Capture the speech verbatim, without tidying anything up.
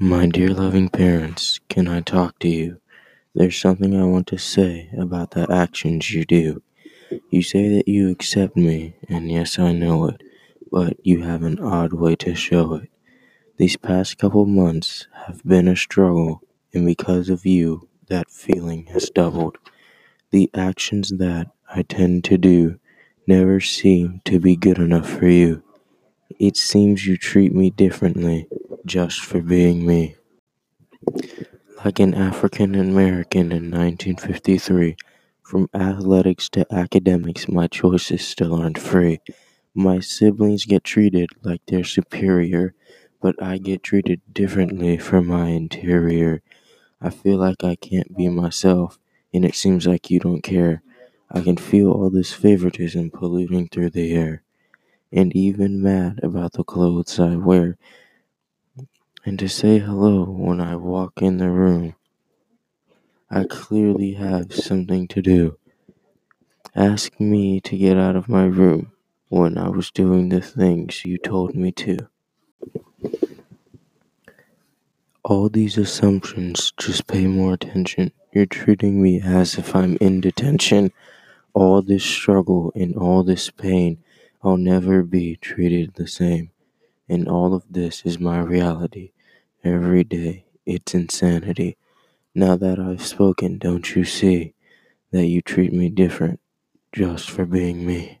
My dear loving parents, can I talk to you? There's something I want to say about the actions you do. You say that you accept me, and yes, I know it, but you have an odd way to show it. These past couple months have been a struggle, and because of you, that feeling has doubled. The actions that I tend to do never seem to be good enough for you. It seems you treat me differently just for being me. Like an African American in nineteen fifty-three, from athletics to academics, my choices still aren't free. My siblings get treated like they're superior, but I get treated differently for my interior. I feel like I can't be myself, and it seems like you don't care. I can feel all this favoritism polluting through the air, and even mad about the clothes I wear, and to say hello when I walk in the room. I clearly have something to do. Ask me to get out of my room when I was doing the things you told me to. All these assumptions, just pay more attention. You're treating me as if I'm in detention. All this struggle and all this pain, I'll never be treated the same. And all of this is my reality. Every day, it's insanity. Now that I've spoken, don't you see that you treat me different just for being me?